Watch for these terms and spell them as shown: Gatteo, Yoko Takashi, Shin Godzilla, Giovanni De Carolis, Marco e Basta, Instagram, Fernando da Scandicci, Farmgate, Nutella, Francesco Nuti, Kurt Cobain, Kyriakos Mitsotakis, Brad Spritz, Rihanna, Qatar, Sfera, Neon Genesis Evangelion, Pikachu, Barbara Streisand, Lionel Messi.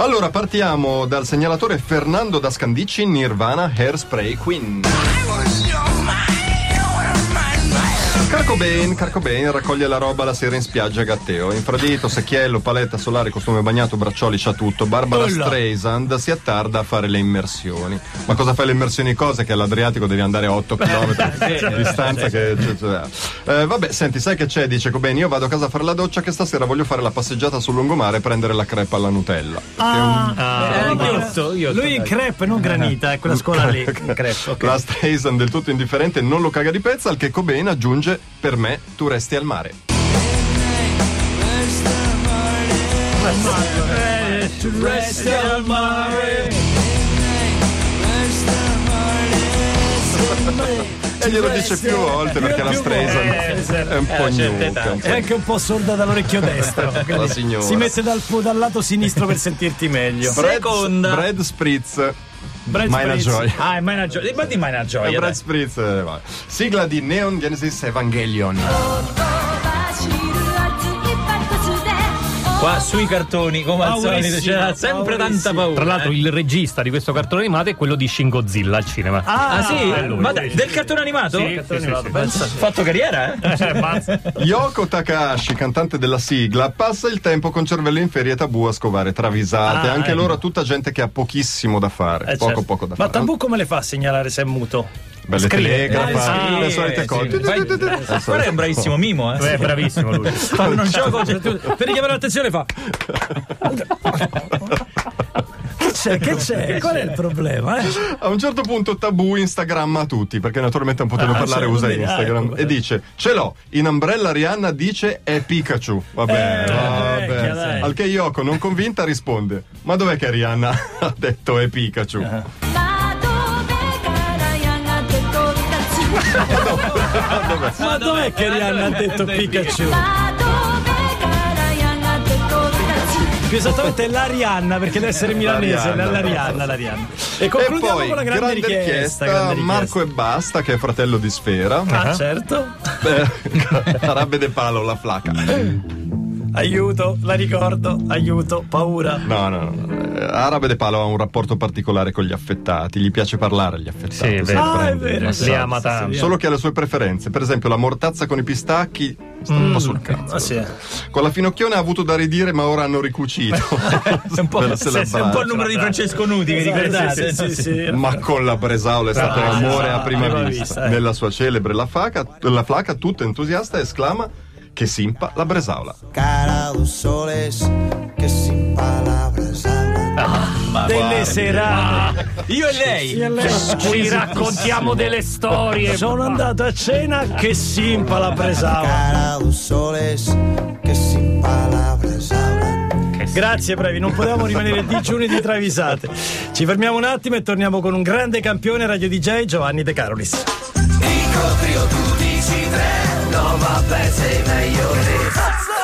Allora partiamo dal segnalatore Fernando da Scandicci, Nirvana, Hairspray, Queen. Kurt Cobain raccoglie la roba la sera in spiaggia a Gatteo. Infradito, secchiello, paletta solare, costume bagnato, braccioli, c'ha tutto. Barbara Streisand si attarda a fare le immersioni. Ma cosa fai le immersioni? Cose che all'Adriatico devi andare a 8 km di distanza. Vabbè, senti, sai che c'è? Dice Cobain, io vado a casa a fare la doccia, che stasera voglio fare la passeggiata sul lungomare e prendere la crepa alla Nutella. Lui crepe, non granita, è quella scuola lì. Crepe, okay. La Streisand del tutto indifferente non lo caga di pezza, al che Cobain aggiunge: per me tu resti al mare. Tu resti al mare. E glielo dice più volte perché la Streisand è un po' gnucca. È anche un po' sorda dall'orecchio destro. La signora si mette dal lato sinistro per sentirti meglio. Brad Spritz. Mai una gioia. È mai una gioia. Ma di mai una gioia. Brad Spritz, vai. Sigla di Neon Genesis Evangelion. Qua sui cartoni, come al solito, c'era sempre tanta paura. Tra l'altro, il regista di questo cartone animato è quello di Shin Godzilla al cinema. Sì? Ma dai, del cartone animato? Sì, cartone animato. Sì. Fatto carriera, Yoko Takashi, cantante della sigla, passa il tempo con cervello in ferie e Tabù a scovare travisate. Anche loro, tutta gente che ha pochissimo da fare. Poco da fare. Ma Tabù come le fa a segnalare se è muto? Belle telegrafa, le solite cose. Però è un bravissimo mimo, È bravissimo lui. Fa un gioco, per richiamare l'attenzione fa. Che c'è? Qual è il problema? A un certo punto Tabù instagramma tutti, perché naturalmente non poteva parlare, usa Instagram, e dice: ce l'ho, in Umbrella Rihanna dice è Pikachu. Vabbè. Al che Yoko, non convinta, risponde: ma dov'è che Rihanna ha detto è Pikachu? Ma dov'è che Rihanna ha detto Pikachu? Più esattamente è la Rihanna, perché deve essere milanese, la Rihanna. E concludiamo poi, con la grande richiesta. Marco e Basta, che è fratello di Sfera. Certo. Árabe de Palo, la flaca. Aiuto, la ricordo, aiuto, paura. No. Árabe de Palo ha un rapporto particolare con gli affettati, gli piace parlare agli affettati. Sì, è vero. Li ama tanto. Solo che ha le sue preferenze, per esempio la mortazza con i pistacchi sta un po' sul cazzo. Con la finocchione ha avuto da ridire, ma ora hanno ricucito. è un po' il numero di Francesco Nuti, vi ricordate? Sì. Ma con la Bresaola è stato amore a prima vista. Nella sua celebre la flaca, tutta entusiasta, esclama: che simpa la Bresaola. Che simpa la Bresaola. Delle serate. Io e lei. Ci raccontiamo delle storie. Sono andato a cena, che simpa la Bresaola. Che simpa la Bresaola. Grazie, bravi, non potevamo rimanere digiuni di travisate. Ci fermiamo un attimo e torniamo con un grande campione radio DJ, Giovanni De Carolis. Nico Trio, tu dici 3. No vabbè, sei meglio di